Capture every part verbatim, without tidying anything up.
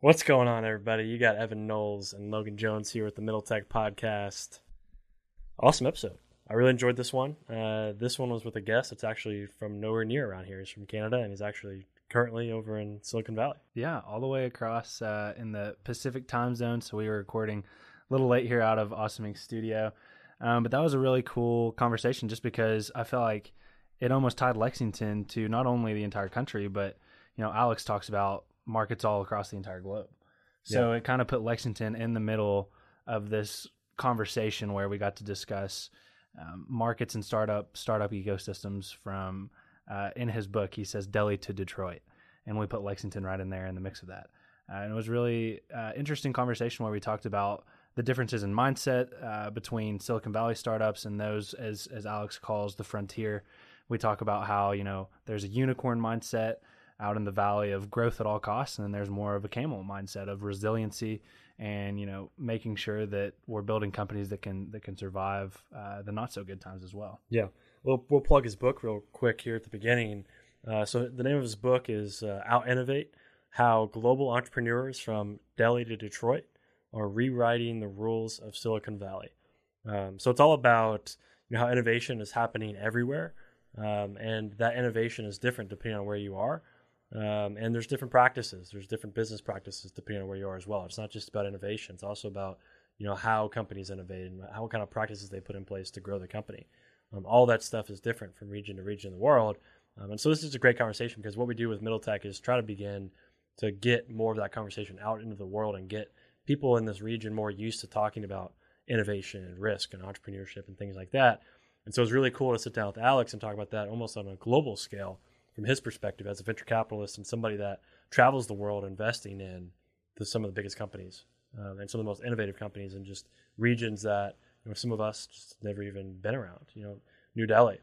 What's going on, everybody? You got Evan Knowles and Logan Jones here with the Middle Tech Podcast. Awesome episode. I really enjoyed this one. Uh, this one was with a guest that's actually from nowhere near around here. He's from Canada, and he's actually currently over in Silicon Valley. Yeah, all the way across uh, in the Pacific time zone. So we were recording a little late here out of Awesome Inc studio. Um, but that was a really cool conversation just because I felt like it almost tied Lexington to not only the entire country, but, you know, Alex talks about markets all across the entire globe. So yeah. It kind of put Lexington in the middle of this conversation where we got to discuss um, markets and startup startup ecosystems from, uh, in his book, he says Delhi to Detroit. And we put Lexington right in there in the mix of that. Uh, and it was really uh, interesting conversation where we talked about the differences in mindset uh, between Silicon Valley startups and those, as, as Alex calls, the frontier. We talk about how, you know, there's a unicorn mindset out in the valley of growth at all costs. And then there's more of a camel mindset of resiliency and, you know, making sure that we're building companies that can, that can survive uh, the not so good times as well. Yeah. Well, we'll plug his book real quick here at the beginning. Uh, so the name of his book is uh, Out Innovate, How Global Entrepreneurs from Delhi to Detroit Are Rewriting the Rules of Silicon Valley. Um, so it's all about, you know, how innovation is happening everywhere. Um, and that innovation is different depending on where you are. Um, and there's different practices. There's different business practices depending on where you are as well. It's not just about innovation. It's also about, you know, how companies innovate and how kind of practices they put in place to grow the company. Um, all that stuff is different from region to region in the world. Um, and so this is a great conversation because what we do with Middle Tech is try to begin to get more of that conversation out into the world and get people in this region more used to talking about innovation and risk and entrepreneurship and things like that. And so it's really cool to sit down with Alex and talk about that almost on a global scale from his perspective as a venture capitalist and somebody that travels the world investing in the, some of the biggest companies um, and some of the most innovative companies in just regions that, you know, some of us just never even been around, you know, New Delhi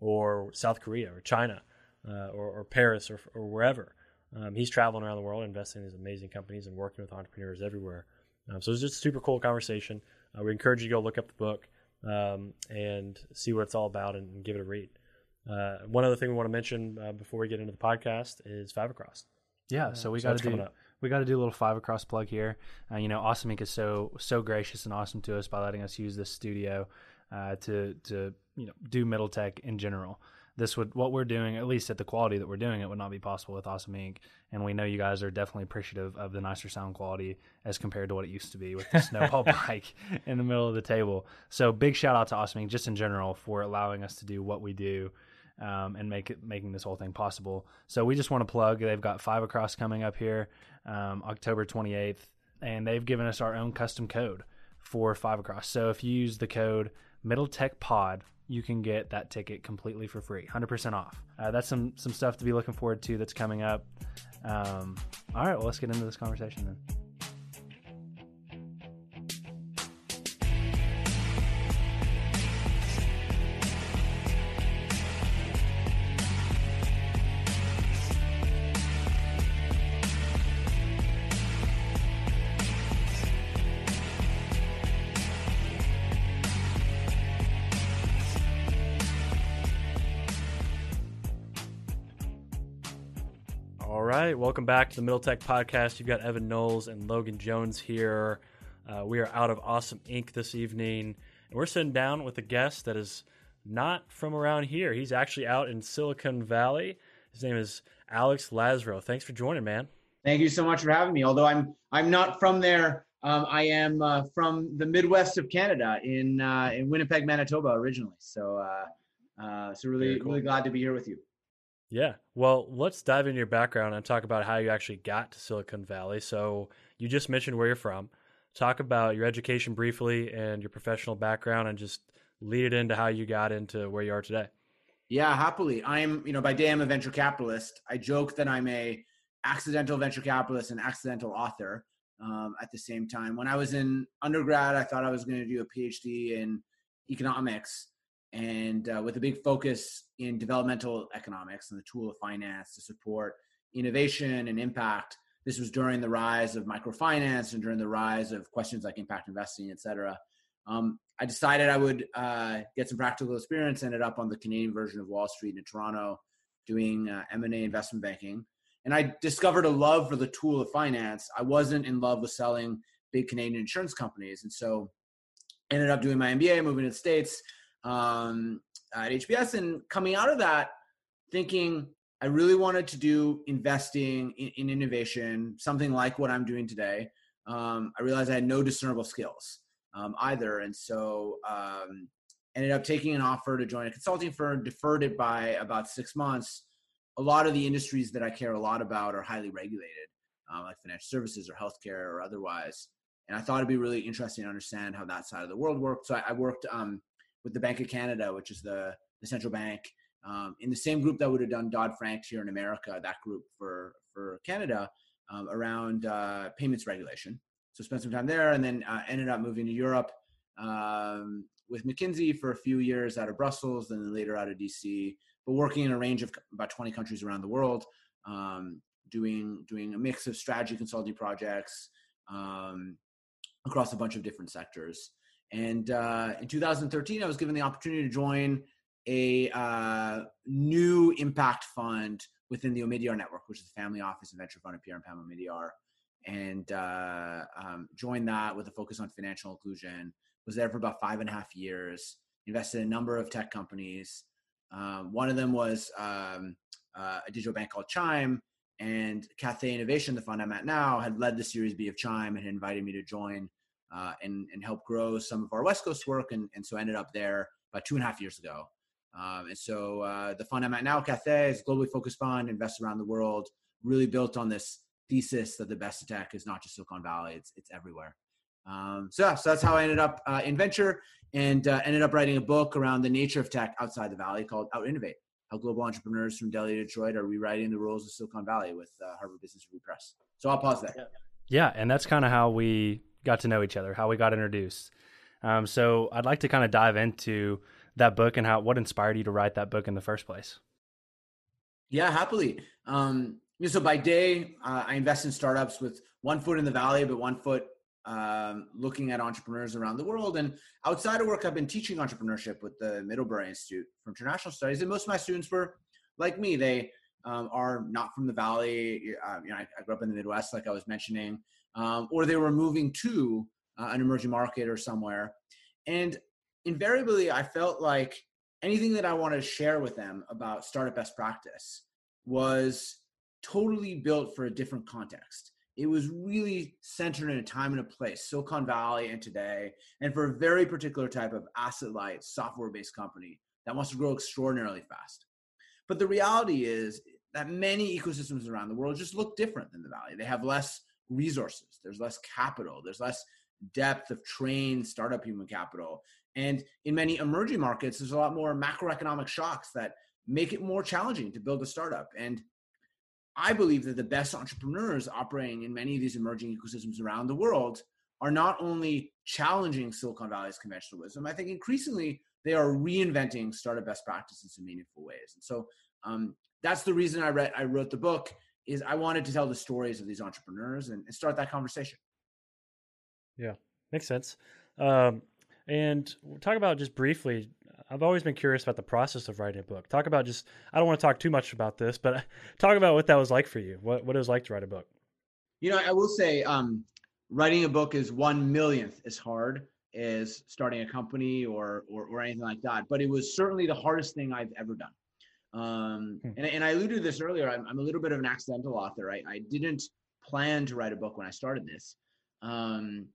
or South Korea or China uh, or, or Paris or, or wherever. Um, he's traveling around the world, investing in these amazing companies and working with entrepreneurs everywhere. Um, so it's just a super cool conversation. Uh, we encourage you to go look up the book um, and see what it's all about and, and give it a read. Uh, one other thing we want to mention uh, before we get into the podcast is Five Across. Yeah, uh, so we so got to do we got to do a little Five Across plug here. Uh, you know, Awesome Inc is so so gracious and awesome to us by letting us use this studio uh, to to you know do Middle Tech in general. This would what we're doing, at least at the quality that we're doing it, would not be possible with Awesome Inc. And we know you guys are definitely appreciative of the nicer sound quality as compared to what it used to be with the snowball bike in the middle of the table. So big shout out to Awesome Inc just in general for allowing us to do what we do. Um, and make it, making this whole thing possible. So we just want to plug, they've got Five Across coming up here, um, October twenty-eighth, and they've given us our own custom code for Five Across. So if you use the code MiddleTechPod, you can get that ticket completely for free, one hundred percent off. Uh, that's some, some stuff to be looking forward to that's coming up. Um, all right, well, let's get into this conversation then. Welcome back to the Middle Tech Podcast. You've got Evan Knowles and Logan Jones here. Uh, we are out of Awesome Inc this evening, and we're sitting down with a guest that is not from around here. He's actually out in Silicon Valley. His name is Alex Lazarow. Thanks for joining, man. Thank you so much for having me. Although I'm I'm not from there, um, I am uh, from the Midwest of Canada in uh, in Winnipeg, Manitoba, originally. So uh, uh, so really cool. Really glad to be here with you. Yeah. Well, let's dive into your background and talk about how you actually got to Silicon Valley. So you just mentioned where you're from. Talk about your education briefly and your professional background and just lead it into how you got into where you are today. Yeah, happily. I'm, you know, by day I'm a venture capitalist. I joke that I'm a accidental venture capitalist and accidental author um, at the same time. When I was in undergrad, I thought I was going to do a PhD in economics, and uh, with a big focus in developmental economics and the tool of finance to support innovation and impact. This was during the rise of microfinance and during the rise of questions like impact investing, et cetera. Um, I decided I would uh, get some practical experience, ended up on the Canadian version of Wall Street in Toronto doing uh, M and A investment banking. And I discovered a love for the tool of finance. I wasn't in love with selling big Canadian insurance companies. And so I ended up doing my M B A, moving to the States um, at H B S, and coming out of that thinking I really wanted to do investing in, in innovation, something like what I'm doing today. Um, I realized I had no discernible skills um, either. And so um, ended up taking an offer to join a consulting firm, deferred it by about six months. A lot of the industries that I care a lot about are highly regulated, um, like financial services or healthcare or otherwise. And I thought it'd be really interesting to understand how that side of the world worked. So I, I worked um, with the Bank of Canada, which is the, the central bank, um, in the same group that would have done Dodd-Frank here in America, that group for, for Canada, um, around uh, payments regulation. So spent some time there, and then uh, ended up moving to Europe um, with McKinsey for a few years out of Brussels, and then later out of D C, but working in a range of about twenty countries around the world, um, doing doing a mix of strategy consulting projects, um, across a bunch of different sectors. And uh, in two thousand thirteen, I was given the opportunity to join a uh, new impact fund within the Omidyar Network, which is a family office and venture fund of Pierre and Pam Omidyar, and uh, um, joined that with a focus on financial inclusion. Was there for about five and a half years, invested in a number of tech companies. Um, one of them was um, uh, a digital bank called Chime, and Cathay Innovation, the fund I'm at now, had led the Series B of Chime and had invited me to join uh, and, and help grow some of our West Coast work. And, and so I ended up there about two and a half years ago. Um, and so uh, the fund I'm at now, Cathay, is a globally focused fund, invests around the world, really built on this thesis that the best of tech is not just Silicon Valley, it's it's everywhere. Um, so, yeah, so that's how I ended up uh, in venture, and uh, ended up writing a book around the nature of tech outside the Valley called Out Innovate: How Global Entrepreneurs from Delhi to Detroit Are Rewriting the Rules of Silicon Valley, with uh, Harvard Business Review Press. So I'll pause there. Yeah, and that's kind of how we got to know each other, how we got introduced. Um, so I'd like to kind of dive into that book and how what inspired you to write that book in the first place. Yeah, happily. Um, so by day, uh, I invest in startups with one foot in the Valley, but one foot Um, looking at entrepreneurs around the world. And outside of work, I've been teaching entrepreneurship with the Middlebury Institute for International Studies. And most of my students were like me. They um, are not from the Valley. Uh, you know, I, I grew up in the Midwest, like I was mentioning, um, or they were moving to uh, an emerging market or somewhere. And invariably, I felt like anything that I wanted to share with them about startup best practice was totally built for a different context. It was really centered in a time and a place, Silicon Valley and today, and for a very particular type of asset-light, software-based company that wants to grow extraordinarily fast. But the reality is that many ecosystems around the world just look different than the Valley. They have less resources. There's less capital. There's less depth of trained startup human capital. And in many emerging markets, there's a lot more macroeconomic shocks that make it more challenging to build a startup. And I believe that the best entrepreneurs operating in many of these emerging ecosystems around the world are not only challenging Silicon Valley's conventional wisdom, I think increasingly they are reinventing startup best practices in meaningful ways. And so um, that's the reason I, read, I wrote the book, is I wanted to tell the stories of these entrepreneurs and, and start that conversation. Yeah, makes sense. Um, and we'll talk about just briefly, I've always been curious about the process of writing a book. Talk about just, I don't want to talk too much about this, but talk about what that was like for you, what, what it was like to write a book. You know, I will say um, writing a book is one millionth as hard as starting a company or, or, or anything like that. But it was certainly the hardest thing I've ever done. Um, hmm. and, and I alluded to this earlier. I'm, I'm a little bit of an accidental author. I, I didn't plan to write a book when I started this. Um,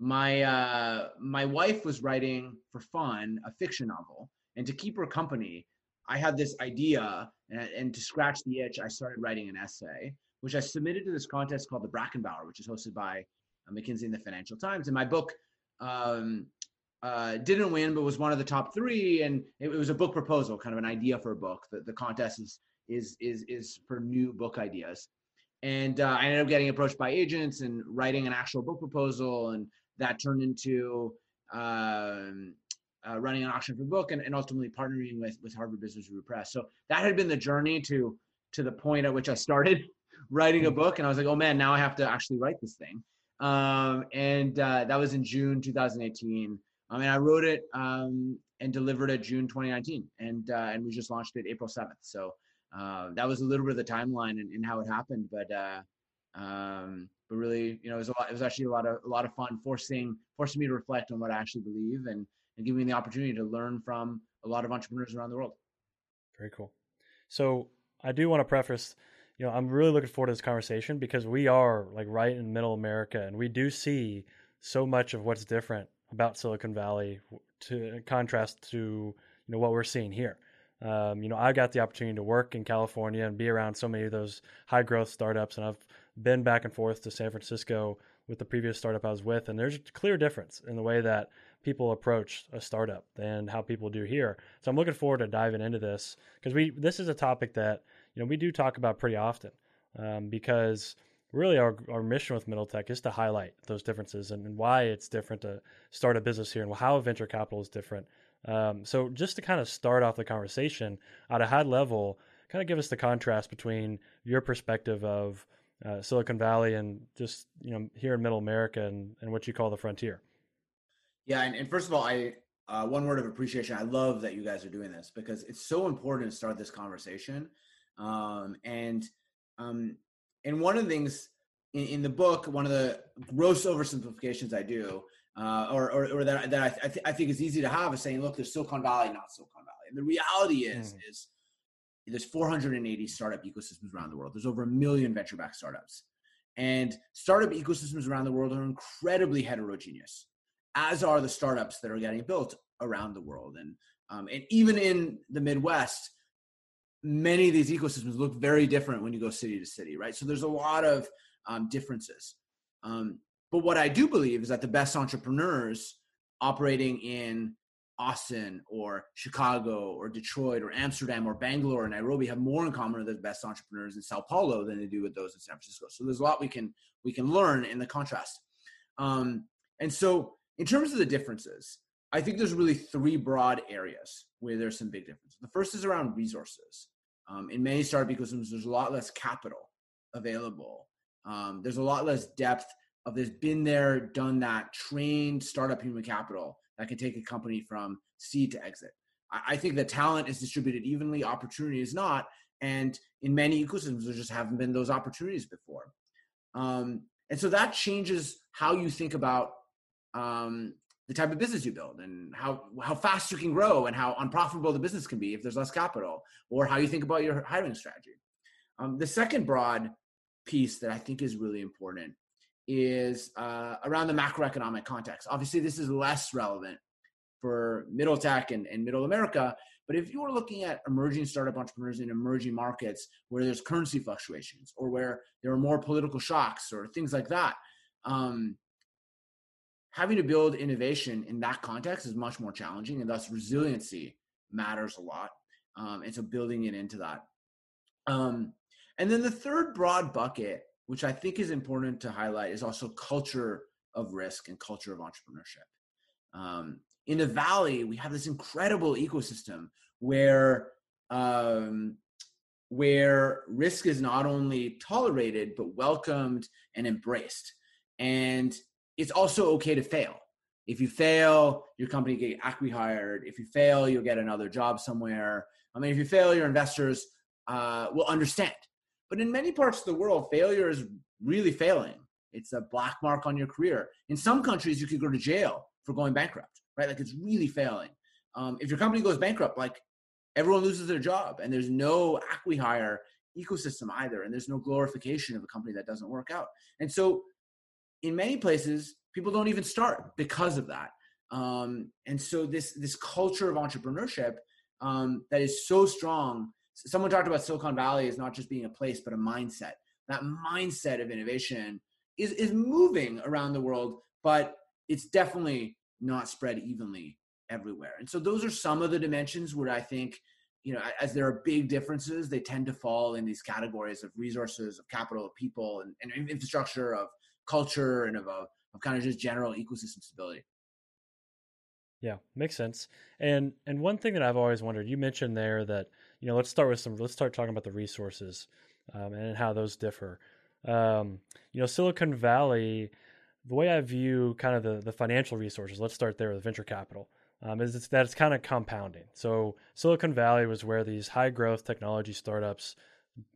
My uh, my wife was writing for fun a fiction novel, and to keep her company, I had this idea, and, and to scratch the itch, I started writing an essay, which I submitted to this contest called the Brackenbauer, which is hosted by uh, McKinsey and the Financial Times. And my book um, uh, didn't win, but was one of the top three, and it, it was a book proposal, kind of an idea for a book. The, the contest is is is is for new book ideas, and uh, I ended up getting approached by agents and writing an actual book proposal, and that turned into um, uh, running an auction for the book and, and ultimately partnering with, with Harvard Business Review Press. So that had been the journey to to the point at which I started writing a book. And I was like, oh man, now I have to actually write this thing. Um, and uh, that was in June two thousand eighteen. I mean, I wrote it um, and delivered it June twenty nineteen. And uh, and we just launched it April seventh. So uh, that was a little bit of the timeline and, and how it happened. But uh, um, but really, you know, it was a lot, it was actually a lot of a lot of fun, forcing forcing me to reflect on what I actually believe and and giving me the opportunity to learn from a lot of entrepreneurs around the world. Very cool. So I do want to preface, you know, I'm really looking forward to this conversation because we are like right in middle America, and we do see so much of what's different about Silicon Valley to in contrast to, you know, what we're seeing here. Um, you know, I got the opportunity to work in California and be around so many of those high growth startups. And I've been back and forth to San Francisco with the previous startup I was with. And there's a clear difference in the way that people approach a startup than how people do here. So I'm looking forward to diving into this because we, this is a topic that, you know, we do talk about pretty often um, because really our, our mission with Middle Tech is to highlight those differences and, and why it's different to start a business here and how venture capital is different. Um, so just to kind of start off the conversation at a high level, kind of give us the contrast between your perspective of uh, Silicon Valley and just, you know, here in Middle America and, and what you call the frontier. Yeah. And, and first of all, I, uh, one word of appreciation. I love that you guys are doing this because it's so important to start this conversation. Um, and, um, and one of the things in, in the book, one of the gross oversimplifications I do, Uh, or, or, or that, that I, th- I, th- I think is easy to have is saying, look, there's Silicon Valley, not Silicon Valley. And the reality is, mm. is there's four hundred eighty startup ecosystems around the world. There's over a million venture-backed startups. And startup ecosystems around the world are incredibly heterogeneous, as are the startups that are getting built around the world. And, um, and even in the Midwest, many of these ecosystems look very different when you go city to city, right? So there's a lot of um, differences. Um, But what I do believe is that the best entrepreneurs operating in Austin or Chicago or Detroit or Amsterdam or Bangalore or Nairobi have more in common with the best entrepreneurs in Sao Paulo than they do with those in San Francisco. So there's a lot we can we can learn in the contrast. Um, and so in terms of the differences, I think there's really three broad areas where there's some big differences. The first is around resources. Um, in many startup ecosystems, there's a lot less capital available. Um, there's a lot less depth of this been there, done that, trained startup human capital that can take a company from seed to exit. I think the talent is distributed evenly, opportunity is not. And in many ecosystems, there just haven't been those opportunities before. Um, and so that changes how you think about um, the type of business you build and how, how fast you can grow and how unprofitable the business can be if there's less capital, or how you think about your hiring strategy. Um, the second broad piece that I think is really important is uh, around the macroeconomic context. Obviously, this is less relevant for middle tech and, and middle America, but if you were looking at emerging startup entrepreneurs in emerging markets where there's currency fluctuations or where there are more political shocks or things like that, um, having to build innovation in that context is much more challenging, and thus resiliency matters a lot. Um, and so building it into that. Um, and then the third broad bucket, which I think is important to highlight, is also culture of risk and culture of entrepreneurship. Um, in the Valley, we have this incredible ecosystem where, um, where risk is not only tolerated, but welcomed and embraced. And it's also okay to fail. If you fail, your company get acquihired. If you fail, you'll get another job somewhere. I mean, if you fail, your investors uh, will understand. But in many parts of the world, failure is really failing. It's a black mark on your career. In some countries, you could go to jail for going bankrupt, right? Like, it's really failing. Um, if your company goes bankrupt, like, everyone loses their job, and there's no acquihire ecosystem either, and there's no glorification of a company that doesn't work out. And so in many places, people don't even start because of that. Um, and so this, this culture of entrepreneurship um, that is so strong. Someone talked about Silicon Valley as not just being a place, but a mindset. That mindset of innovation is, is moving around the world, but it's definitely not spread evenly everywhere. And so those are some of the dimensions where I think, you know, as there are big differences, they tend to fall in these categories of resources, of capital, of people, and, and infrastructure, of culture, and of, a, of kind of just general ecosystem stability. Yeah, makes sense. And and one thing that I've always wondered, you mentioned there that, you know, let's start with some, let's start talking about the resources um, and how those differ. Um, you know, Silicon Valley, the way I view kind of the, the financial resources, let's start there with venture capital. um, is it's, that it's kind of compounding. So Silicon Valley was where these high growth technology startups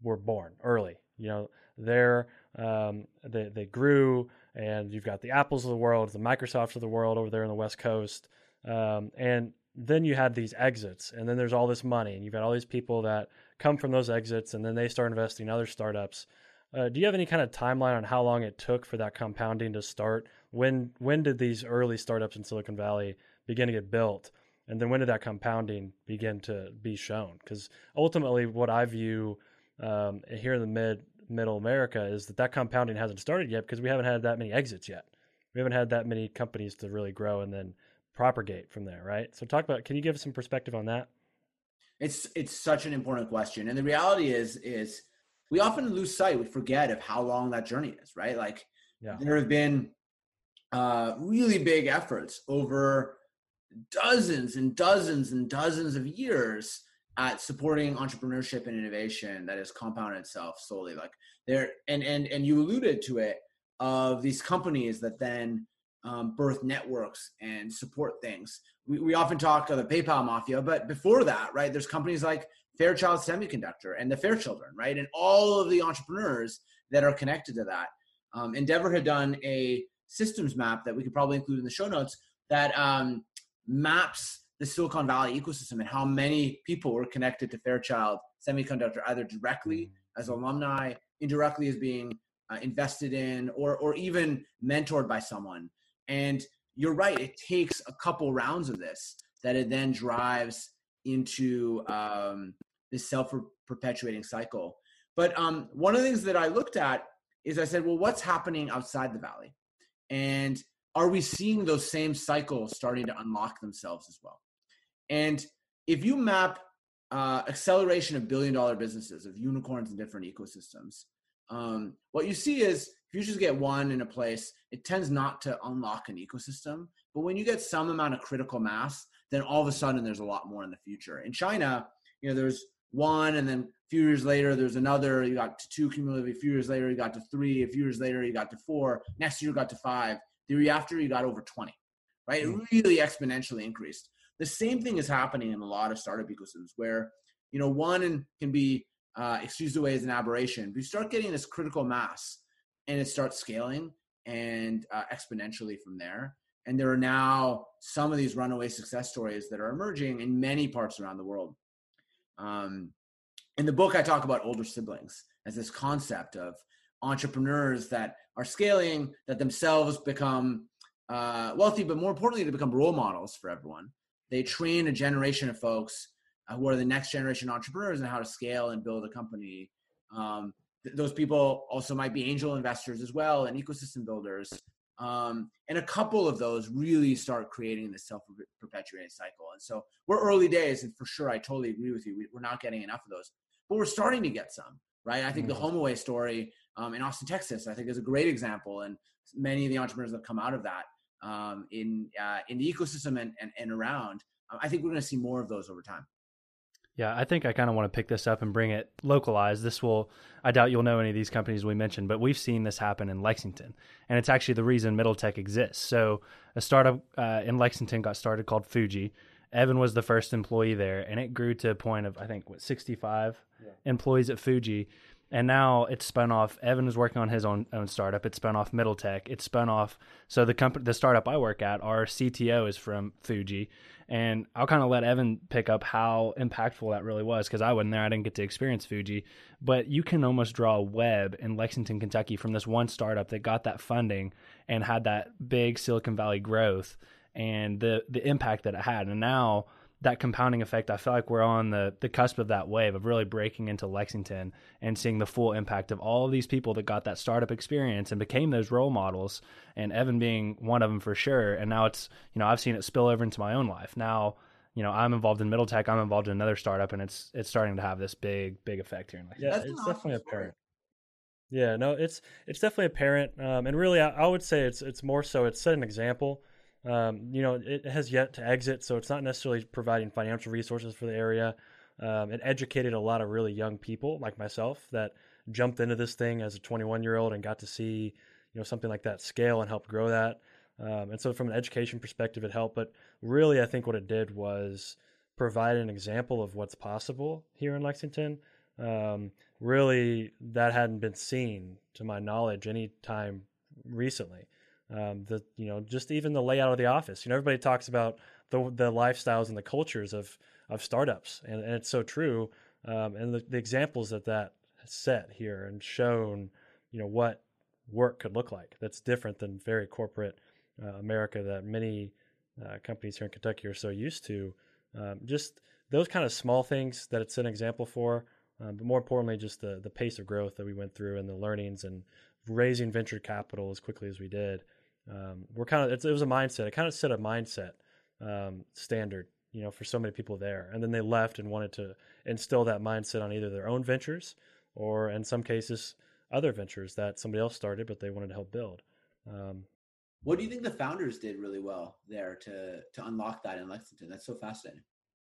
were born early. You know, they're, um, they, they grew, and you've got the Apples of the world, the Microsofts of the world over there on the West Coast. Um, and then you had these exits, and then there's all this money, and you've got all these people that come from those exits, and then they start investing in other startups. Uh, do you have any kind of timeline on how long it took for that compounding to start? When when did these early startups in Silicon Valley begin to get built? And then when did that compounding begin to be shown? Because ultimately what I view um, here in the mid middle America is that that compounding hasn't started yet, because we haven't had that many exits yet. We haven't had that many companies to really grow and then propagate from there, right? So talk about, can you give us some perspective on that? It's it's such an important question. And the reality is, is we often lose sight, we forget of how long that journey is, right? Like yeah. there have been uh, really big efforts over dozens and dozens and dozens of years at supporting entrepreneurship and innovation that has compounded itself slowly. Like there, and, and, and you alluded to it, of these companies that then Um, birth networks and support things. We, we often talk of the PayPal mafia, but before that, right, there's companies like Fairchild Semiconductor and the Fairchildren, right? And all of the entrepreneurs that are connected to that. Um, Endeavor had done a systems map that we could probably include in the show notes that um, maps the Silicon Valley ecosystem and how many people were connected to Fairchild Semiconductor, either directly as alumni, indirectly as being uh, invested in, or or even mentored by someone. And you're right, it takes a couple rounds of this that it then drives into um, this self-perpetuating cycle. But um, one of the things that I looked at is I said, well, what's happening outside the Valley? And are we seeing those same cycles starting to unlock themselves as well? And if you map uh, acceleration of billion-dollar businesses, of unicorns in different ecosystems, um, what you see is, if you just get one in a place, it tends not to unlock an ecosystem. But when you get some amount of critical mass, then all of a sudden there's a lot more in the future. In China, you know, there's one, and then a few years later, there's another. You got to two cumulatively. A few years later, you got to three. A few years later, you got to four. Next year, you got to five. The year after, you got over twenty, right? It really exponentially increased. The same thing is happening in a lot of startup ecosystems where, you know, one can be uh, excused away as an aberration. But you start getting this critical mass, and it starts scaling and uh, exponentially from there. And there are now some of these runaway success stories that are emerging in many parts around the world. Um, in the book, I talk about older siblings as this concept of entrepreneurs that are scaling, that themselves become uh, wealthy, but more importantly, they become role models for everyone. They train a generation of folks uh, who are the next generation entrepreneurs in how to scale and build a company. Um, Those people also might be angel investors as well, and ecosystem builders. Um, and a couple of those really start creating this self-perpetuating cycle. And so we're early days, and for sure, I totally agree with you. We, we're not getting enough of those, but we're starting to get some, right? I think mm-hmm. the HomeAway story um, in Austin, Texas, I think is a great example. And many of the entrepreneurs that have come out of that um, in uh, in the ecosystem and, and, and around, um, I think we're going to see more of those over time. Yeah, I think I kind of want to pick this up and bring it localized. This will, I doubt you'll know any of these companies we mentioned, but we've seen this happen in Lexington, and it's actually the reason Middle Tech exists. So a startup uh, in Lexington got started called Foji. Evan was the first employee there, and it grew to a point of, I think, what, sixty-five yeah. employees at Foji. And now it's spun off. Evan is working on his own own startup. It's spun off Middle Tech. It's spun off. So the company, the startup I work at, our C T O is from Foji. And I'll kind of let Evan pick up how impactful that really was, because I wasn't there. I didn't get to experience Foji. But you can almost draw a web in Lexington, Kentucky from this one startup that got that funding and had that big Silicon Valley growth and the the impact that it had. And now that compounding effect, I feel like we're on the, the cusp of that wave of really breaking into Lexington and seeing the full impact of all of these people that got that startup experience and became those role models, and Evan being one of them for sure. And now it's, you know, I've seen it spill over into my own life. Now, you know, I'm involved in Middle Tech, I'm involved in another startup, and it's, it's starting to have this big, big effect here in Lexington. Yeah, it's awesome definitely story. apparent. Yeah, no, it's, it's definitely apparent. Um, and really I, I would say it's, it's more so it's set an example. Um, you know, it has yet to exit, so it's not necessarily providing financial resources for the area. Um, it educated a lot of really young people like myself that jumped into this thing as a twenty-one year old and got to see, you know, something like that scale and help grow that. Um, and so from an education perspective, it helped. But really, I think what it did was provide an example of what's possible here in Lexington. Um, really, that hadn't been seen, to my knowledge, any time recently. Um, the you know just even the layout of the office. You know, everybody talks about the the lifestyles and the cultures of of startups, and, and it's so true. Um, and the, the examples that that set here and shown, you know, what work could look like. That's different than very corporate uh, America that many uh, companies here in Kentucky are so used to. Um, just those kind of small things that it's an example for, um, but more importantly, just the the pace of growth that we went through and the learnings and raising venture capital as quickly as we did. Um, we're kind of, it's, it was a mindset. It kind of set a mindset um, standard, you know, for so many people there. And then they left and wanted to instill that mindset on either their own ventures or in some cases, other ventures that somebody else started, but they wanted to help build. Um, what do you think the founders did really well there to, to unlock that in Lexington? That's so fascinating.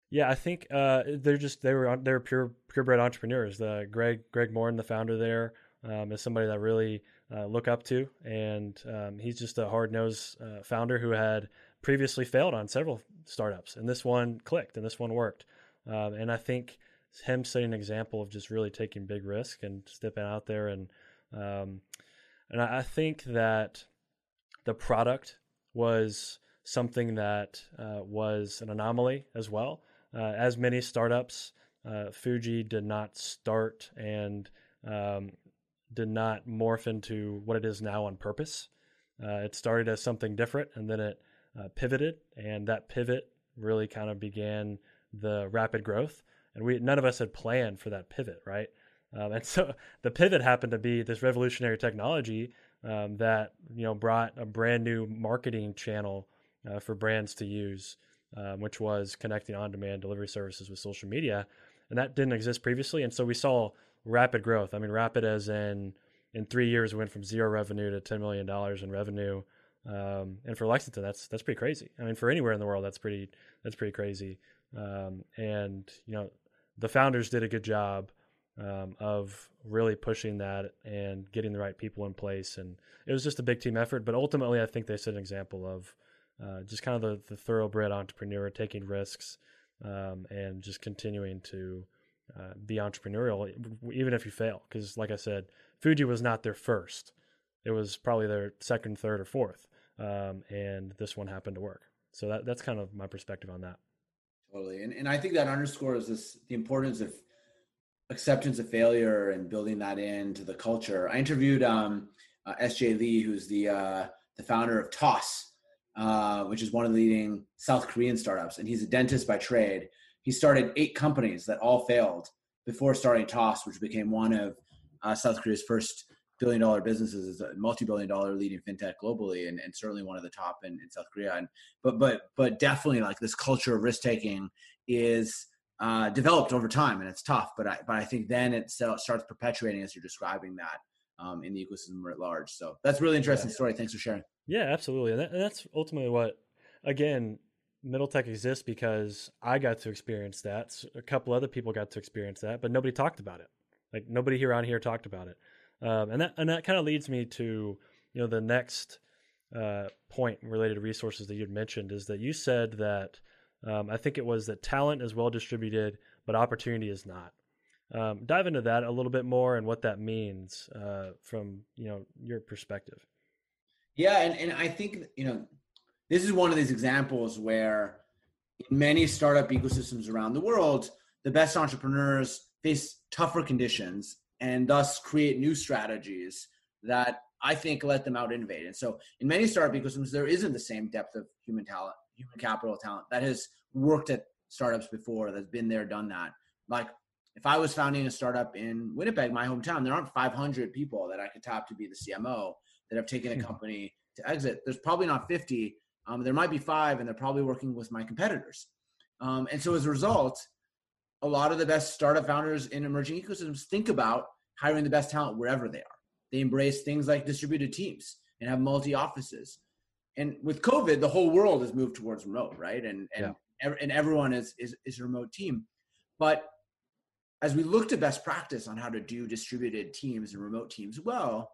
Yeah, I think uh, they're just, they were, they were pure, purebred entrepreneurs. The Greg, Greg Morin, the founder there, Um, is somebody that I really uh, look up to, and um, he's just a hard-nosed uh, founder who had previously failed on several startups, and this one clicked, and this one worked. Um, and I think him setting an example of just really taking big risk and stepping out there, and um, and I, I think that the product was something that uh, was an anomaly as well. Uh, as many startups, uh, Foji did not start and um, did not morph into what it is now on purpose. Uh, it started as something different, and then it uh, pivoted, and that pivot really kind of began the rapid growth. And we none of us had planned for that pivot, right? Um, and so the pivot happened to be this revolutionary technology um, that you know brought a brand new marketing channel uh, for brands to use, um, which was connecting on-demand delivery services with social media, and that didn't exist previously. And so we saw rapid growth. I mean, rapid as in, in three years, we went from zero revenue to ten million dollars in revenue. Um, and for Lexington, that's, that's pretty crazy. I mean, for anywhere in the world, that's pretty, that's pretty crazy. Um, and, you know, the founders did a good job um, of really pushing that and getting the right people in place. And it was just a big team effort, but ultimately I think they set an example of uh, just kind of the, the thoroughbred entrepreneur taking risks um, and just continuing to, Uh, be entrepreneurial, even if you fail. Because like I said, Foji was not their first. It was probably their second, third, or fourth. Um, and this one happened to work. So that, that's kind of my perspective on that. Totally. And and I think that underscores this, the importance of acceptance of failure and building that into the culture. I interviewed um, uh, S J Lee, who's the uh, the founder of Toss, uh, which is one of the leading South Korean startups. And he's a dentist by trade. He started eight companies that all failed before starting Toss, which became one of uh, South Korea's first billion-dollar businesses, a multi-billion-dollar leading fintech globally, and, and certainly one of the top in, in South Korea. And but but but definitely, like, this culture of risk-taking is uh, developed over time, and it's tough. But I but I think then it starts perpetuating, as you're describing that, um, in the ecosystem at large. So that's a really interesting yeah. story. Thanks for sharing. Yeah, absolutely, and, that, and that's ultimately what, again, Middle Tech exists because I got to experience that. A couple other people got to experience that, but nobody talked about it. Like nobody here on here talked about it. Um, and that, and that kind of leads me to, you know, the next uh, point related to resources that you'd mentioned is that you said that um, I think it was that talent is well distributed, but opportunity is not. Um, dive into that a little bit more and what that means uh, from, you know, your perspective. Yeah. And, and I think, you know, this is one of these examples where in many startup ecosystems around the world, the best entrepreneurs face tougher conditions and thus create new strategies that I think let them out innovate. And so in many startup ecosystems, there isn't the same depth of human talent, human capital talent that has worked at startups before, that's been there, done that. Like if I was founding a startup in Winnipeg, my hometown, there aren't five hundred people that I could tap to be the C M O that have taken a company to exit. There's probably not fifty. Um, there might be five, and they're probably working with my competitors. Um, and so as a result, a lot of the best startup founders in emerging ecosystems think about hiring the best talent wherever they are. They embrace things like distributed teams and have multi-offices. And with COVID, the whole world has moved towards remote, right? And and, yeah. ev- and everyone is, is, is a remote team. But as we look to best practice on how to do distributed teams and remote teams well,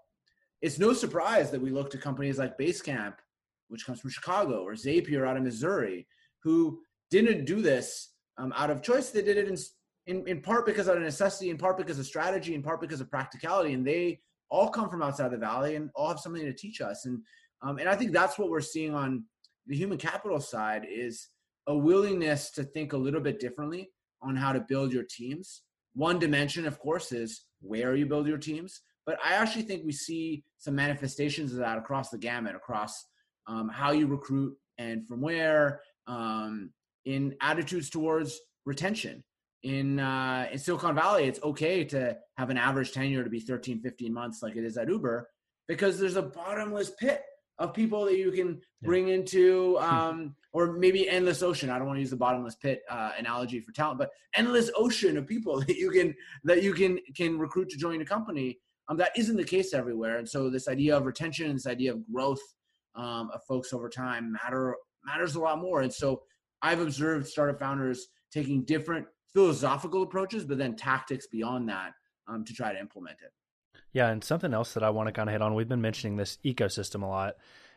it's no surprise that we look to companies like Basecamp which comes from Chicago, or Zapier out of Missouri, who didn't do this um, out of choice. They did it in, in, in part because of necessity, in part because of strategy, in part because of practicality. And they all come from outside the Valley and all have something to teach us. And um, and I think that's what we're seeing on the human capital side, is a willingness to think a little bit differently on how to build your teams. One dimension, of course, is where you build your teams. But I actually think we see some manifestations of that across the gamut, across um, how you recruit and from where, um, in attitudes towards retention. In uh, in Silicon Valley, it's okay to have an average tenure to be thirteen, fifteen months like it is at Uber, because there's a bottomless pit of people that you can bring yeah. into, um, or maybe endless ocean. I don't want to use the bottomless pit uh, analogy for talent, but endless ocean of people that you can that you can can recruit to join a company. Um, that isn't the case everywhere. And so this idea of retention, this idea of growth um, of folks over time matter matters a lot more. And so I've observed startup founders taking different philosophical approaches, but then tactics beyond that um, to try to implement it. Yeah. And something else that I want to kind of hit on, we've been mentioning this ecosystem a lot.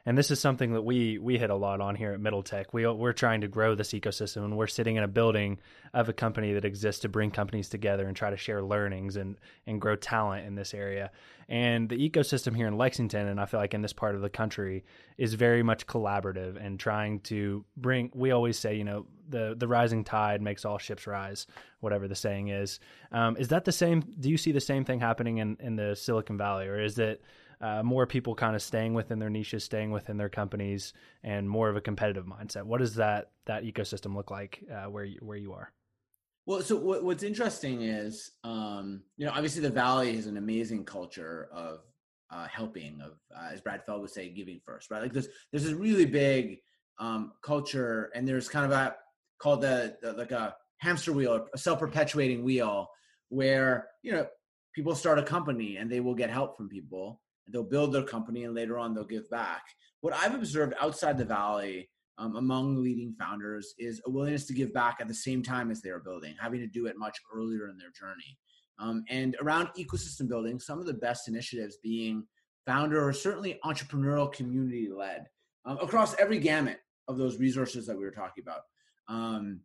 And this is something that we we hit a lot on here at Middle Tech. We, we're trying to grow this ecosystem, and we're sitting in a building of a company that exists to bring companies together and try to share learnings and, and grow talent in this area. And the ecosystem here in Lexington, and I feel like in this part of the country, is very much collaborative and trying to bring, we always say, you know, the, the rising tide makes all ships rise, whatever the saying is. Um, is that the same? Do you see the same thing happening in, in the Silicon Valley, or is it Uh, more people kind of staying within their niches, staying within their companies, and more of a competitive mindset? What does that that ecosystem look like uh, where you, where you are? Well, so what, what's interesting is, um, you know, obviously the Valley is an amazing culture of uh, helping, of uh, as Brad Feld would say, giving first, right? Like there's there's this really big um, culture, and there's kind of a called the, the like a hamster wheel, a self-perpetuating wheel, where you know people start a company and they will get help from people. They'll build their company, and later on they'll give back. What I've observed outside the Valley um, among leading founders is a willingness to give back at the same time as they are building, having to do it much earlier in their journey. Um, and around ecosystem building, some of the best initiatives being founder or certainly entrepreneurial community led um, across every gamut of those resources that we were talking about. Um,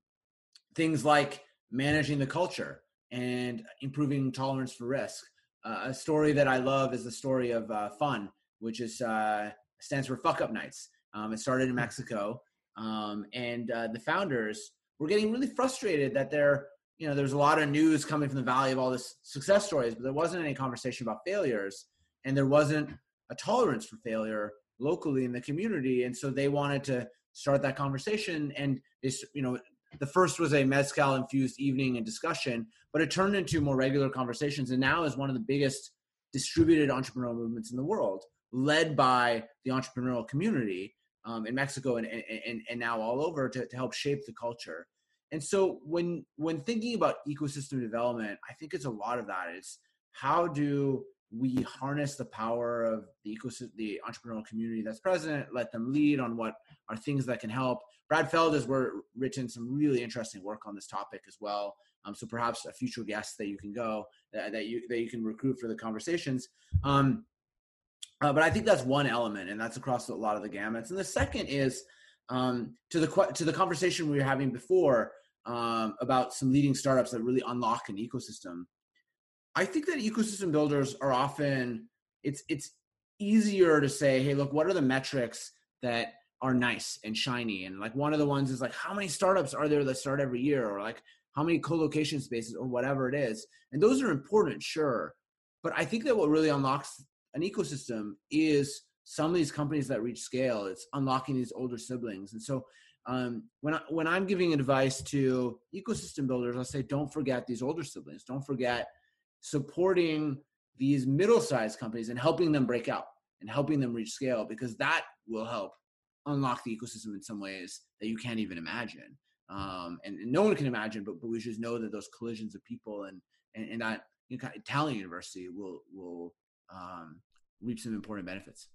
things like managing the culture and improving tolerance for risk. Uh, a story that I love is the story of uh, FUN, which is uh, stands for Fuck Up Nights. Um, it started in Mexico, um, and uh, the founders were getting really frustrated that there, you know, there's a lot of news coming from the Valley of all this success stories, but there wasn't any conversation about failures, and there wasn't a tolerance for failure locally in the community, and so they wanted to start that conversation. And this, you know, the first was a mezcal-infused evening and discussion, but it turned into more regular conversations, and now is one of the biggest distributed entrepreneurial movements in the world, led by the entrepreneurial community um, in Mexico and, and and now all over to, to help shape the culture. And so when when thinking about ecosystem development, I think it's a lot of that. It's how do we harness the power of the ecosystem, the entrepreneurial community that's present, let them lead on what are things that can help. Brad Feld has written some really interesting work on this topic as well. Um, so perhaps a future guest that you can go, that, that you that you can recruit for the conversations. Um, uh, but I think that's one element, and that's across a lot of the gamuts. And the second is um, to the to the conversation we were having before um, about some leading startups that really unlock an ecosystem. I think that ecosystem builders are often, it's it's easier to say, hey, look, what are the metrics that are nice and shiny? And like one of the ones is like, how many startups are there that start every year? Or like how many co-location spaces or whatever it is. And those are important, sure. But I think that what really unlocks an ecosystem is some of these companies that reach scale. It's unlocking these older siblings. And so um, when, I, when I'm giving advice to ecosystem builders, I say, don't forget these older siblings. Don't forget supporting these middle-sized companies and helping them break out and helping them reach scale, because that will help unlock the ecosystem in some ways that you can't even imagine. Um, and, and no one can imagine, but, but we just know that those collisions of people and, and, and that you know, Italian university will, will um, reap some important benefits.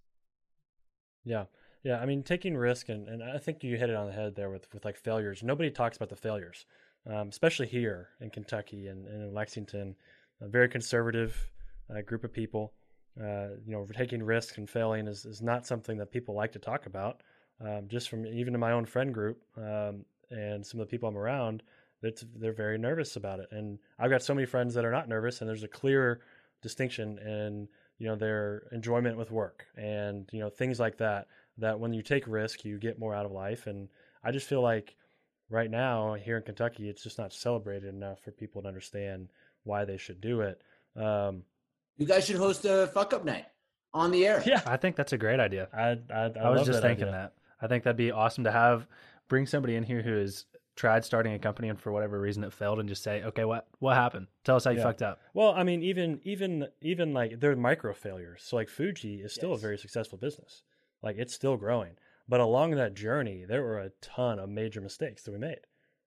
Yeah. Yeah. I mean, taking risk, and, and I think you hit it on the head there with, with like failures. Nobody talks about the failures, um, especially here in Kentucky and, and in Lexington, a very conservative uh, group of people. Uh, you know, taking risks and failing is, is not something that people like to talk about. um, just from even in my own friend group um, and some of the people I'm around, that they're very nervous about it. And I've got so many friends that are not nervous, and there's a clear distinction in, you know, their enjoyment with work and, you know, things like that, that when you take risk, you get more out of life. And I just feel like right now here in Kentucky, it's just not celebrated enough for people to understand why they should do it. Um, you guys should host a fuck up night on the air. Yeah, I think that's a great idea. I I, I, I was just that thinking idea. that. I think that'd be awesome to have, bring somebody in here who has tried starting a company and for whatever reason it failed, and just say, okay, what, what happened? Tell us how you yeah. fucked up. Well, I mean, even, even, even like they're micro failures. So like Foji is still yes. a very successful business. Like it's still growing, but along that journey, there were a ton of major mistakes that we made.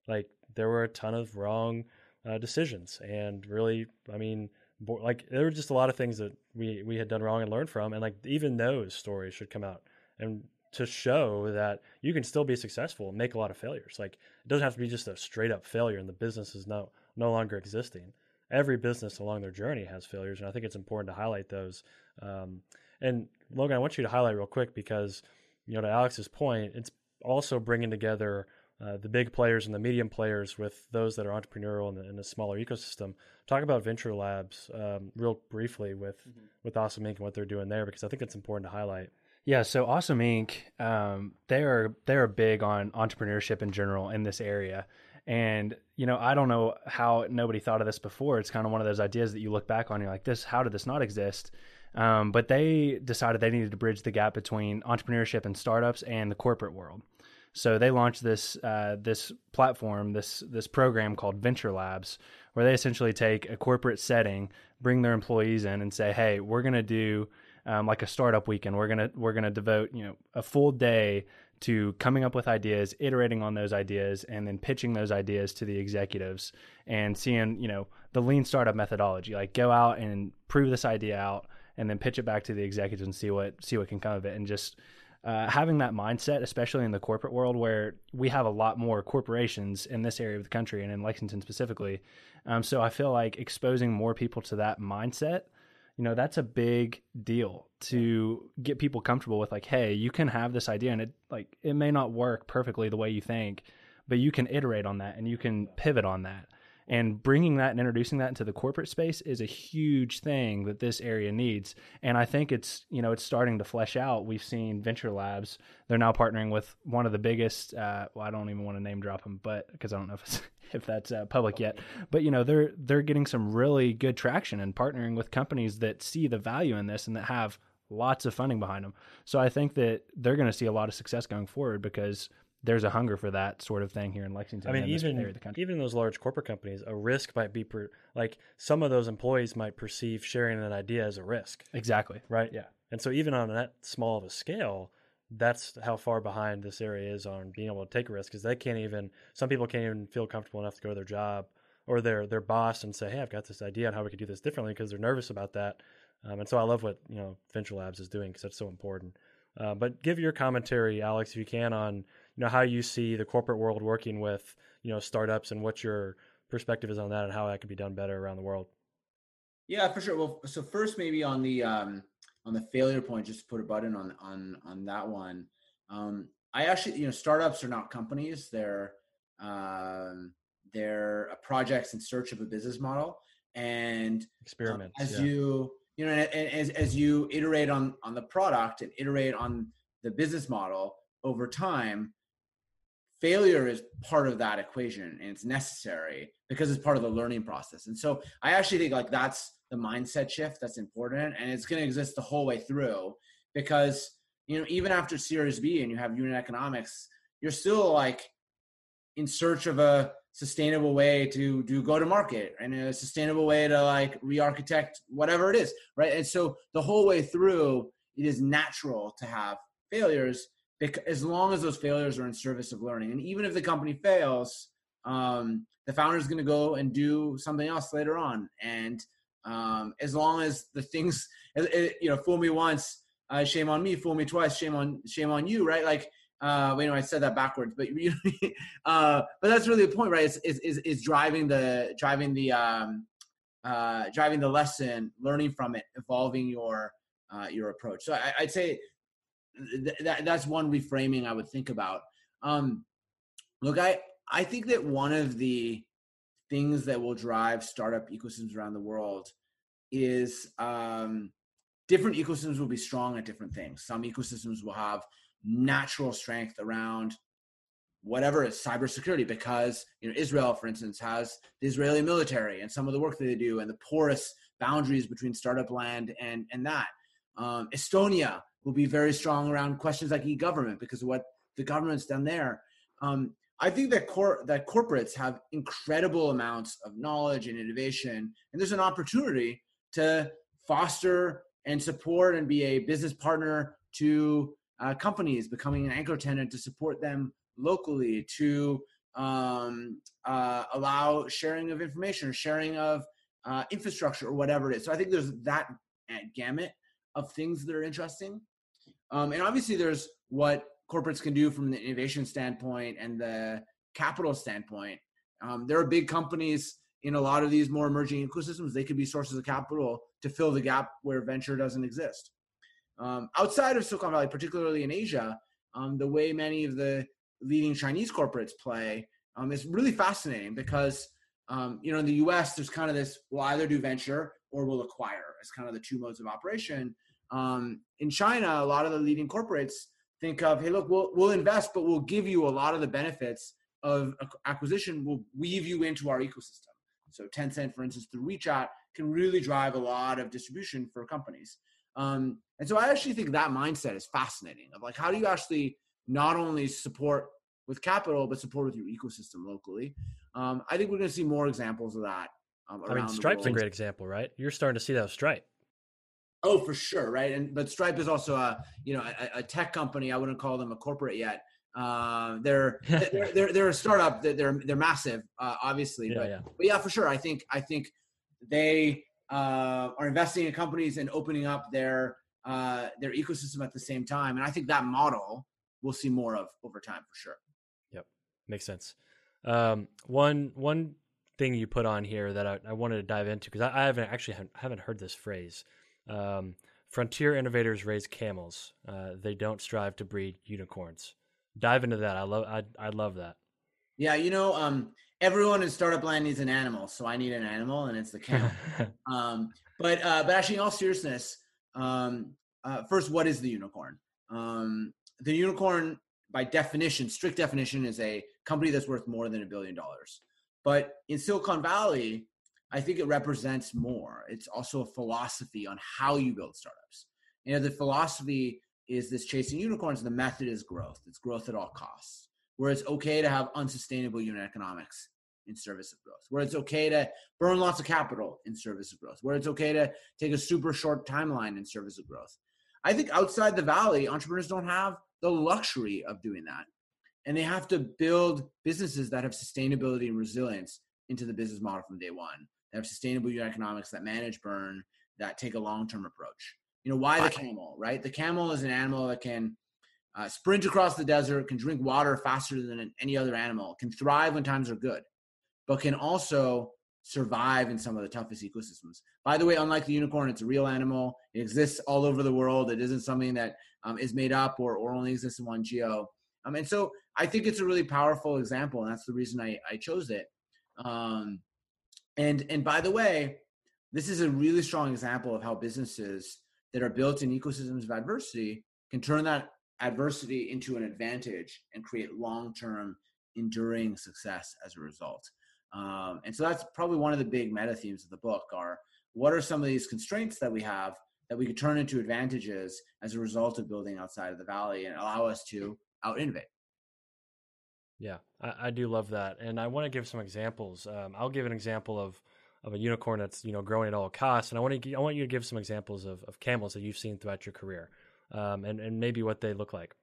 Like there were a ton of wrong uh, decisions, and really, I mean, like there were just a lot of things that we, we had done wrong and learned from. And like, even those stories should come out and to show that you can still be successful and make a lot of failures. Like it doesn't have to be just a straight up failure and the business is no, no longer existing. Every business along their journey has failures. And I think it's important to highlight those. Um, and Logan, I want you to highlight real quick, because, you know, to Alex's point, it's also bringing together uh, the big players and the medium players with those that are entrepreneurial in the, in the smaller ecosystem. Talk about Venture Labs um, real briefly with, mm-hmm. with Awesome Incorporated and what they're doing there, because I think it's important to highlight. Yeah, so Awesome Incorporated, um, they are they are big on entrepreneurship in general in this area. And, you know, I don't know how nobody thought of this before. It's kind of one of those ideas that you look back on and you're like, this, how did this not exist? Um, but they decided they needed to bridge the gap between entrepreneurship and startups and the corporate world. So they launched this uh, this platform, this this program called Venture Labs, where they essentially take a corporate setting, bring their employees in and say, hey, we're going to do um, like a startup weekend. We're going to we're going to devote, you know, a full day to coming up with ideas, iterating on those ideas, and then pitching those ideas to the executives and seeing, you know, the lean startup methodology, like go out and prove this idea out and then pitch it back to the executives and see what see what can come of it. And just uh, having that mindset, especially in the corporate world, where we have a lot more corporations in this area of the country and in Lexington specifically. Um, so I feel like exposing more people to that mindset, you know, that's a big deal to get people comfortable with, like, hey, you can have this idea and it like it may not work perfectly the way you think, but you can iterate on that and you can pivot on that. And bringing that and introducing that into the corporate space is a huge thing that this area needs. And I think it's, you know, it's starting to flesh out. We've seen Venture Labs. They're now partnering with one of the biggest, uh, well, I don't even want to name drop them, but because I don't know if it's, if that's uh, public yet, but you know, they're, they're getting some really good traction and partnering with companies that see the value in this and that have lots of funding behind them. So I think that they're going to see a lot of success going forward, because there's a hunger for that sort of thing here in Lexington. I mean, even area of the country. Even those large corporate companies, a risk might be per, like some of those employees might perceive sharing an idea as a risk. Exactly. Right. Yeah. And so even on that small of a scale, that's how far behind this area is on being able to take a risk, because they can't even. Some people can't even feel comfortable enough to go to their job or their their boss and say, "Hey, I've got this idea on how we could do this differently," because they're nervous about that. Um, and so I love what you know Venture Labs is doing, because that's so important. Uh, but give your commentary, Alex, if you can, on you know how you see the corporate world working with you know startups and what your perspective is on that and how that could be done better around the world. Yeah, for sure. Well, so first, maybe on the um, on the failure point, just to put a button on on on that one. Um, I actually, you know, startups are not companies; they're um, they're projects in search of a business model and experiments. Um, as yeah. you you know, and, and as as you iterate on on the product and iterate on the business model over time. Failure is part of that equation, and it's necessary because it's part of the learning process. And so I actually think like that's the mindset shift that's important, and it's going to exist the whole way through, because, you know, even after Series B and you have unit economics, you're still like in search of a sustainable way to do go to market and a sustainable way to like re-architect whatever it is. Right. And so the whole way through, it is natural to have failures, as long as those failures are in service of learning. And even if the company fails, um, the founder is going to go and do something else later on. And um, as long as the things, you know, fool me once, uh, shame on me, fool me twice, shame on shame on you, right? Like, uh, wait, no, I said that backwards, but you, uh, but that's really the point, right? It's is is is driving the driving the um, uh, driving the lesson, learning from it, evolving your uh, your approach. So I, I'd say. th- that, that's one reframing I would think about. Um, look, I, I think that one of the things that will drive startup ecosystems around the world is um, different ecosystems will be strong at different things. Some ecosystems will have natural strength around whatever is cybersecurity, because you know Israel, for instance, has the Israeli military and some of the work that they do, and the porous boundaries between startup land and and that. Um, Estonia will be very strong around questions like e-government because of what the government's done there. Um, I think that cor- that corporates have incredible amounts of knowledge and innovation, and there's an opportunity to foster and support and be a business partner to uh, companies, becoming an anchor tenant to support them locally, to um, uh, allow sharing of information or sharing of uh, infrastructure or whatever it is. So I think there's that gamut of things that are interesting. Um, and obviously there's what corporates can do from the innovation standpoint and the capital standpoint. Um, there are big companies in a lot of these more emerging ecosystems. They could be sources of capital to fill the gap where venture doesn't exist. Um, outside of Silicon Valley, particularly in Asia, um, the way many of the leading Chinese corporates play um, is really fascinating because, um, you know, in the U S, there's kind of this, we'll either do venture or we'll acquire as kind of the two modes of operation. Um, in China, a lot of the leading corporates think of, hey, look, we'll we'll invest, but we'll give you a lot of the benefits of acquisition. We'll weave you into our ecosystem. So Tencent, for instance, through WeChat, can really drive a lot of distribution for companies. Um, and so I actually think that mindset is fascinating. Of like, how do you actually not only support with capital, but support with your ecosystem locally? Um, I think we're going to see more examples of that um, around the world. I mean, Stripe's a great example, right? You're starting to see that with Stripe. Oh, for sure, right? And but Stripe is also a you know a, a tech company. I wouldn't call them a corporate yet. Uh, they're, they're they're they're a startup. They're they're massive, uh, obviously. Yeah, but, yeah. but yeah, for sure. I think I think they uh, are investing in companies and opening up their uh, their ecosystem at the same time. And I think that model we'll see more of over time for sure. Yep, makes sense. Um, one one thing you put on here that I, I wanted to dive into because I, I haven't actually haven't heard this phrase. Um, frontier innovators raise camels. Uh, they don't strive to breed unicorns. Dive into that. I love, I, I love that. Yeah. You know, um, everyone in startup land needs an animal. So I need an animal and it's the camel. um, but, uh, but actually in all seriousness, um, uh, first, what is the unicorn? Um, the unicorn by definition, strict definition, is a company that's worth more than a billion dollars. But in Silicon Valley, I think it represents more. It's also a philosophy on how you build startups. You know, the philosophy is this chasing unicorns. The method is growth. It's growth at all costs, where it's okay to have unsustainable unit economics in service of growth, where it's okay to burn lots of capital in service of growth, where it's okay to take a super short timeline in service of growth. I think outside the Valley, entrepreneurs don't have the luxury of doing that. And they have to build businesses that have sustainability and resilience into the business model from day one. That have sustainable unit economics, that manage burn, that take a long-term approach. You know, why the camel, right? The camel is an animal that can uh, sprint across the desert, can drink water faster than any other animal, can thrive when times are good, but can also survive in some of the toughest ecosystems. By the way, unlike the unicorn, it's a real animal. It exists all over the world. It isn't something that um, is made up or, or only exists in one geo. Um, and so I think it's a really powerful example, and that's the reason I, I chose it. Um, And and by the way, this is a really strong example of how businesses that are built in ecosystems of adversity can turn that adversity into an advantage and create long-term enduring success as a result. Um, and so that's probably one of the big meta themes of the book are what are some of these constraints that we have that we could turn into advantages as a result of building outside of the Valley and allow us to out-innovate. Yeah, I, I do love that. And I want to give some examples. Um, I'll give an example of, of a unicorn that's, you know, growing at all costs. And I want to, I want you to give some examples of, of camels that you've seen throughout your career um, and, and maybe what they look like.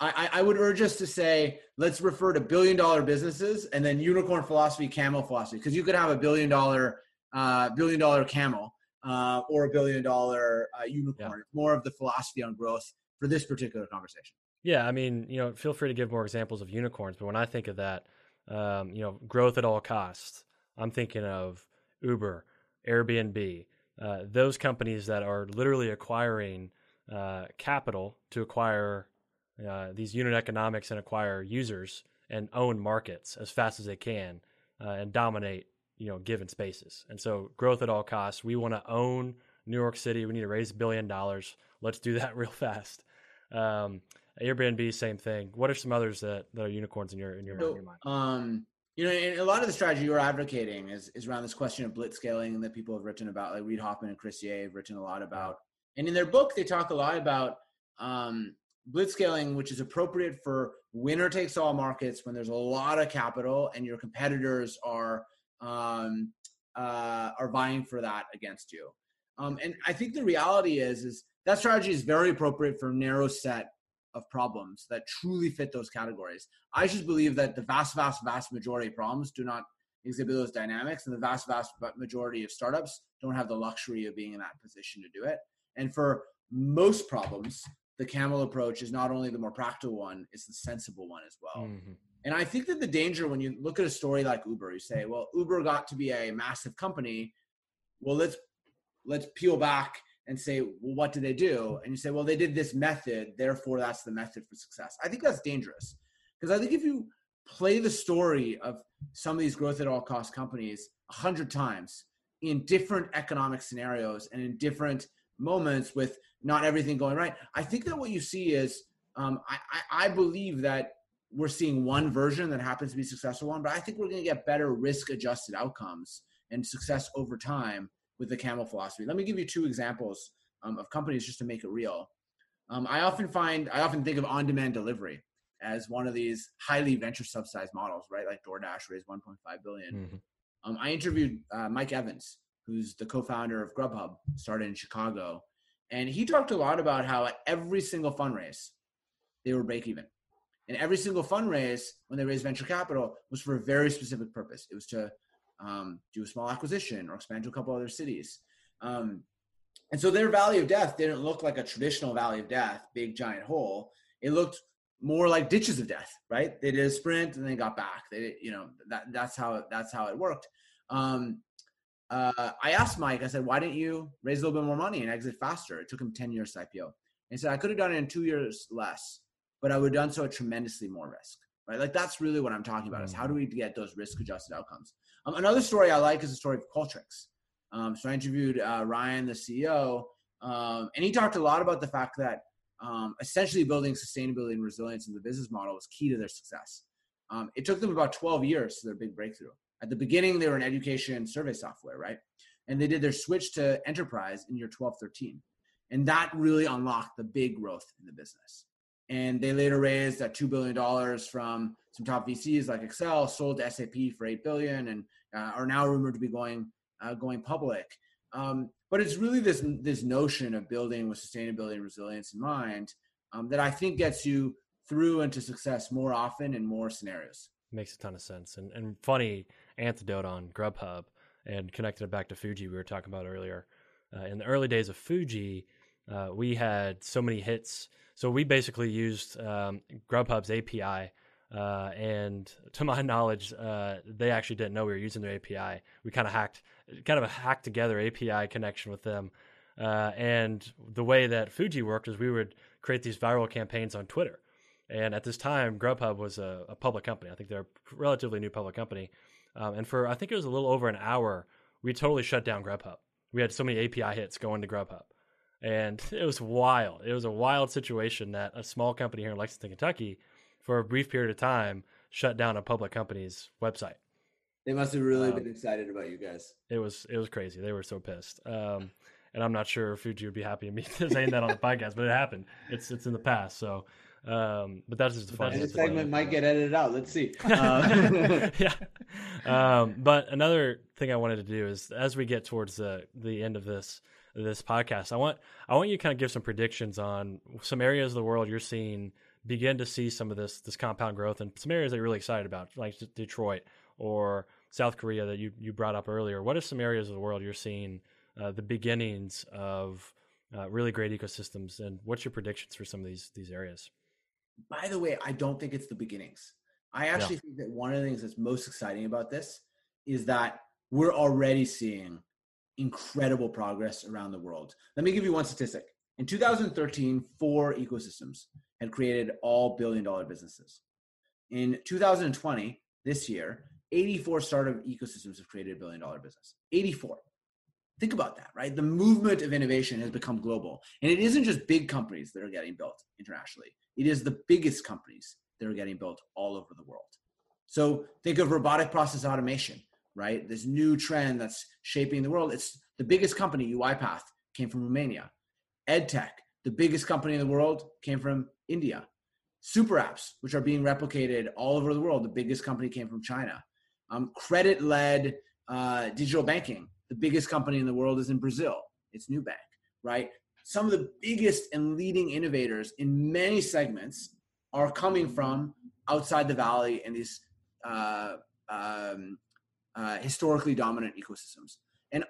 I, I would urge us to say, let's refer to billion dollar businesses and then unicorn philosophy, camel philosophy, because you could have a billion dollar, uh, billion dollar camel uh, or a billion dollar uh, unicorn. Yeah. More of the philosophy on growth for this particular conversation. Yeah, I mean, you know, feel free to give more examples of unicorns, but when I think of that, um, you know, growth at all costs, I'm thinking of Uber, Airbnb, uh, those companies that are literally acquiring uh, capital to acquire uh, these unit economics and acquire users and own markets as fast as they can uh, and dominate, you know, given spaces. And so growth at all costs. We want to own New York City. We need to raise a billion dollars. Let's do that real fast. Um, Airbnb, same thing. What are some others that, that are unicorns in your in your, so, in your mind? Um, you know, and a lot of the strategy you're advocating is, is around this question of blitzscaling that people have written about, like Reid Hoffman and Chris Yeh have written a lot about. And in their book, they talk a lot about um, blitzscaling, which is appropriate for winner takes all markets when there's a lot of capital and your competitors are um, uh, are vying for that against you. Um, and I think the reality is, is that strategy is very appropriate for a narrow set of problems that truly fit those categories. I just believe that the vast, vast, vast majority of problems do not exhibit those dynamics, and the vast, vast majority of startups don't have the luxury of being in that position to do it. And for most problems, the camel approach is not only the more practical one, it's the sensible one as well. Mm-hmm. And I think that the danger when you look at a story like Uber, you say, well, Uber got to be a massive company. Well, let's let's peel back and say, well, what did they do? And you say, well, they did this method, therefore that's the method for success. I think that's dangerous, because I think if you play the story of some of these growth at all cost companies a hundred times in different economic scenarios and in different moments with not everything going right, I think that what you see is, um, I, I, I believe that we're seeing one version that happens to be a successful one, but I think we're going to get better risk-adjusted outcomes and success over time with the camel philosophy. Let me give you two examples um, of companies just to make it real. Um, I often find, I often think of on-demand delivery as one of these highly venture subsidized models, right? Like DoorDash raised one point five billion dollars. Mm-hmm. Um, I interviewed uh, Mike Evans, who's the co-founder of Grubhub, started in Chicago. And he talked a lot about how at every single fundraise, they were break even. And every single fundraise, when they raised venture capital, was for a very specific purpose. It was to um, do a small acquisition or expand to a couple other cities. Um, and so their valley of death didn't look like a traditional valley of death, big giant hole. It looked more like ditches of death, right? They did a sprint and they got back. They, you know, that, that's how, that's how it worked. Um, Uh, I asked Mike, I said, why didn't you raise a little bit more money and exit faster? It took him ten years to I P O. And he said, I could have done it in two years less, but I would have done so at tremendously more risk, right? Like that's really what I'm talking about, is how do we get those risk adjusted outcomes? Um, another story I like is the story of Qualtrics. Um, so I interviewed uh, Ryan, the C E O, um, and he talked a lot about the fact that um, essentially building sustainability and resilience in the business model was key to their success. Um, it took them about twelve years to their big breakthrough. At the beginning, they were an education survey software, right? And they did their switch to enterprise in year twelve, thirteen. And that really unlocked the big growth in the business. And they later raised that two billion dollars from some top V Cs like Accel, sold to S A P for eight billion dollars, and uh, are now rumored to be going uh, going public. Um, but it's really this, this notion of building with sustainability and resilience in mind um, that I think gets you through into success more often in more scenarios. Makes a ton of sense. And and funny anecdote on Grubhub and connecting it back to Foji we were talking about earlier. Uh, in the early days of Foji, uh, we had so many hits. So we basically used um, Grubhub's A P I. Uh, and to my knowledge, uh, they actually didn't know we were using their A P I. We kind of hacked, kind of a hacked together A P I connection with them. Uh, and the way that Foji worked is we would create these viral campaigns on Twitter. And at this time, Grubhub was a, a public company. I think they're a relatively new public company. Um, and for, I think it was a little over an hour, we totally shut down Grubhub. We had so many A P I hits going to Grubhub. And it was wild. It was a wild situation that a small company here in Lexington, Kentucky, for a brief period of time, shut down a public company's website. They must have really um, been excited about you guys. It was it was crazy. They were so pissed. Um, and I'm not sure Foji would be happy to me saying that on the podcast, but it happened. It's it's in the past, so... Um, but that's just the fun. This segment might get edited out. Let's see. Uh. yeah. Um, but another thing I wanted to do is, as we get towards the the end of this this podcast, I want I want you to kind of give some predictions on some areas of the world you're seeing begin to see some of this this compound growth, and some areas that you're really excited about, like Detroit or South Korea that you you brought up earlier. What are some areas of the world you're seeing uh, the beginnings of uh, really great ecosystems, and what's your predictions for some of these these areas? By the way, I don't think it's the beginnings. I actually yeah. think that one of the things that's most exciting about this is that we're already seeing incredible progress around the world. Let me give you one statistic. In two thousand thirteen, four ecosystems had created all billion-dollar businesses. In two thousand twenty, this year, eighty-four startup ecosystems have created a billion-dollar business. eighty-four. Think about that, right? The movement of innovation has become global. And it isn't just big companies that are getting built internationally. It is the biggest companies that are getting built all over the world. So think of robotic process automation, right? This new trend that's shaping the world. It's the biggest company, UiPath, came from Romania. EdTech, the biggest company in the world, came from India. Super apps, which are being replicated all over the world. The biggest company came from China. Um, credit-led uh, digital banking. The biggest company in the world is in Brazil. It's Nubank, right? Some of the biggest and leading innovators in many segments are coming from outside the valley and these uh, um, uh, historically dominant ecosystems. And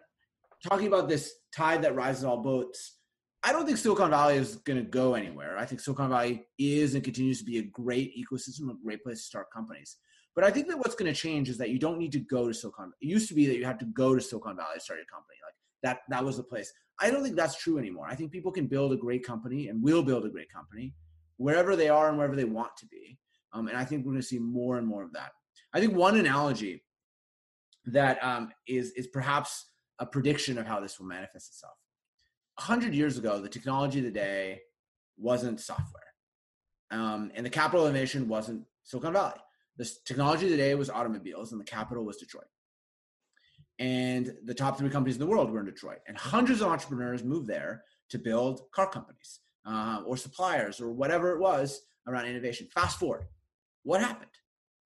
talking about this tide that rises all boats, I don't think Silicon Valley is going to go anywhere. I think Silicon Valley is and continues to be a great ecosystem, a great place to start companies. But I think that what's going to change is that you don't need to go to Silicon Valley. It used to be that you had to go to Silicon Valley to start your company. Like that, that was the place. I don't think that's true anymore. I think people can build a great company and will build a great company wherever they are and wherever they want to be. Um, and I think we're going to see more and more of that. I think one analogy that um, is, is perhaps a prediction of how this will manifest itself. A hundred years ago, the technology of the day wasn't software. Um, and the capital innovation wasn't Silicon Valley. The technology of the day was automobiles, and the capital was Detroit. And the top three companies in the world were in Detroit. And hundreds of entrepreneurs moved there to build car companies uh, or suppliers or whatever it was around innovation. Fast forward. What happened,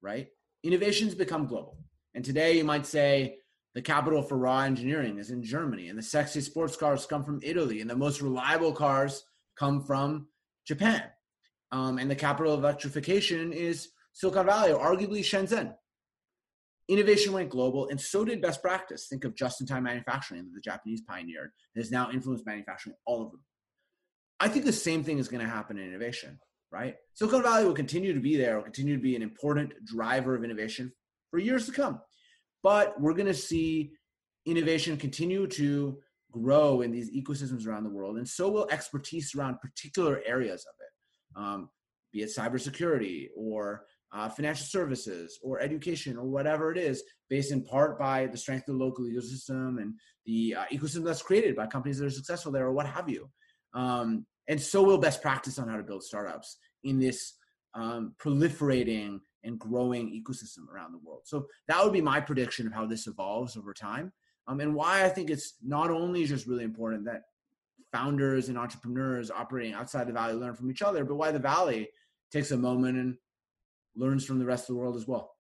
right? Innovation's become global. And today you might say the capital for raw engineering is in Germany, and the sexy sports cars come from Italy, and the most reliable cars come from Japan. Um, and the capital of electrification is Silicon Valley, or arguably Shenzhen. Innovation went global, and so did best practice. Think of just-in-time manufacturing that the Japanese pioneered that has now influenced manufacturing all over the world. I think the same thing is going to happen in innovation, right? Silicon Valley will continue to be there, will continue to be an important driver of innovation for years to come. But we're going to see innovation continue to grow in these ecosystems around the world, and so will expertise around particular areas of it, um, be it cybersecurity or Uh, financial services or education or whatever it is, based in part by the strength of the local ecosystem and the uh, ecosystem that's created by companies that are successful there or what have you. Um, and so will best practice on how to build startups in this um, proliferating and growing ecosystem around the world. So that would be my prediction of how this evolves over time, um, and why I think it's not only just really important that founders and entrepreneurs operating outside the Valley learn from each other, but why the Valley takes a moment and learns from the rest of the world as well.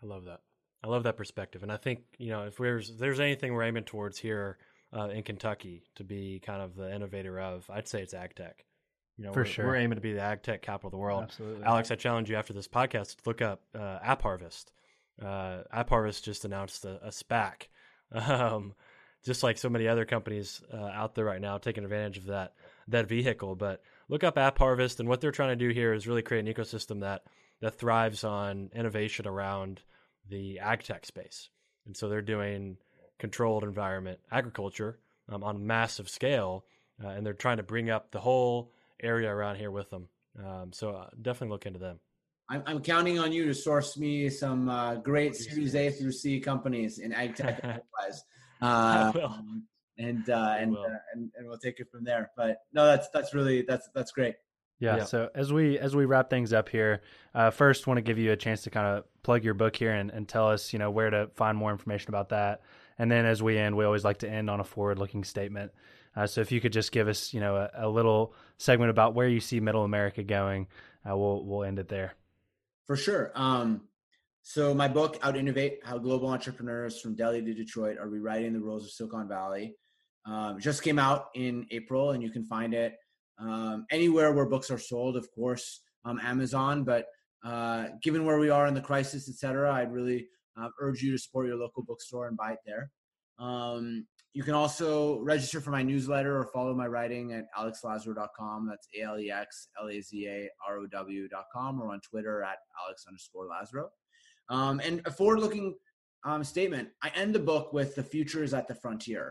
I love that. I love that perspective. And I think, you know, if there's, if there's anything we're aiming towards here uh, in Kentucky to be kind of the innovator of, I'd say it's ag tech. You know, For we're, sure. we're aiming to be the ag tech capital of the world. Absolutely. Alex, I challenge you after this podcast to look up uh, App Harvest. Uh, App Harvest just announced a, a SPAC, um, just like so many other companies uh, out there right now taking advantage of that, that vehicle. But look up App Harvest, and what they're trying to do here is really create an ecosystem that that thrives on innovation around the ag tech space. And so they're doing controlled environment agriculture um, on a massive scale, uh, and they're trying to bring up the whole area around here with them. Um, so uh, definitely look into them. I'm, I'm counting on you to source me some uh, great Series A through C companies in ag tech enterprise. Uh, I will. And, uh, I and, will. Uh, and and we'll take it from there. But no, that's that's really, that's that's great. Yeah, yeah. So as we as we wrap things up here, uh, first want to give you a chance to kind of plug your book here and, and tell us, you know, where to find more information about that. And then as we end, we always like to end on a forward-looking statement. Uh, so if you could just give us, you know, a, a little segment about where you see Middle America going, uh, we'll we'll end it there. For sure. Um, so my book, Out Innovate: How Global Entrepreneurs from Delhi to Detroit Are Rewriting the Rules of Silicon Valley, um, just came out in April, and you can find it Um, anywhere where books are sold, of course, um, Amazon. But uh, given where we are in the crisis, et cetera, I'd really uh, urge you to support your local bookstore and buy it there. Um, you can also register for my newsletter or follow my writing at alex lazarow dot com. That's A L E X L A Z A R O W dot com, or on Twitter at Alex underscore Lazarow. Um, and a forward-looking um, statement. I end the book with "The future is at the frontier."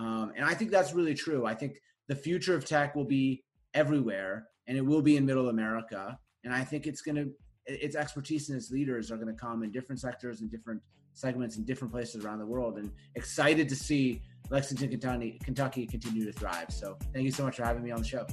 Um, and I think that's really true. I think the future of tech will be everywhere, and it will be in Middle America. And I think it's going to, its expertise and its leaders are going to come in different sectors and different segments and different places around the world. And excited to see Lexington, Kentucky, Kentucky continue to thrive. So thank you so much for having me on the show.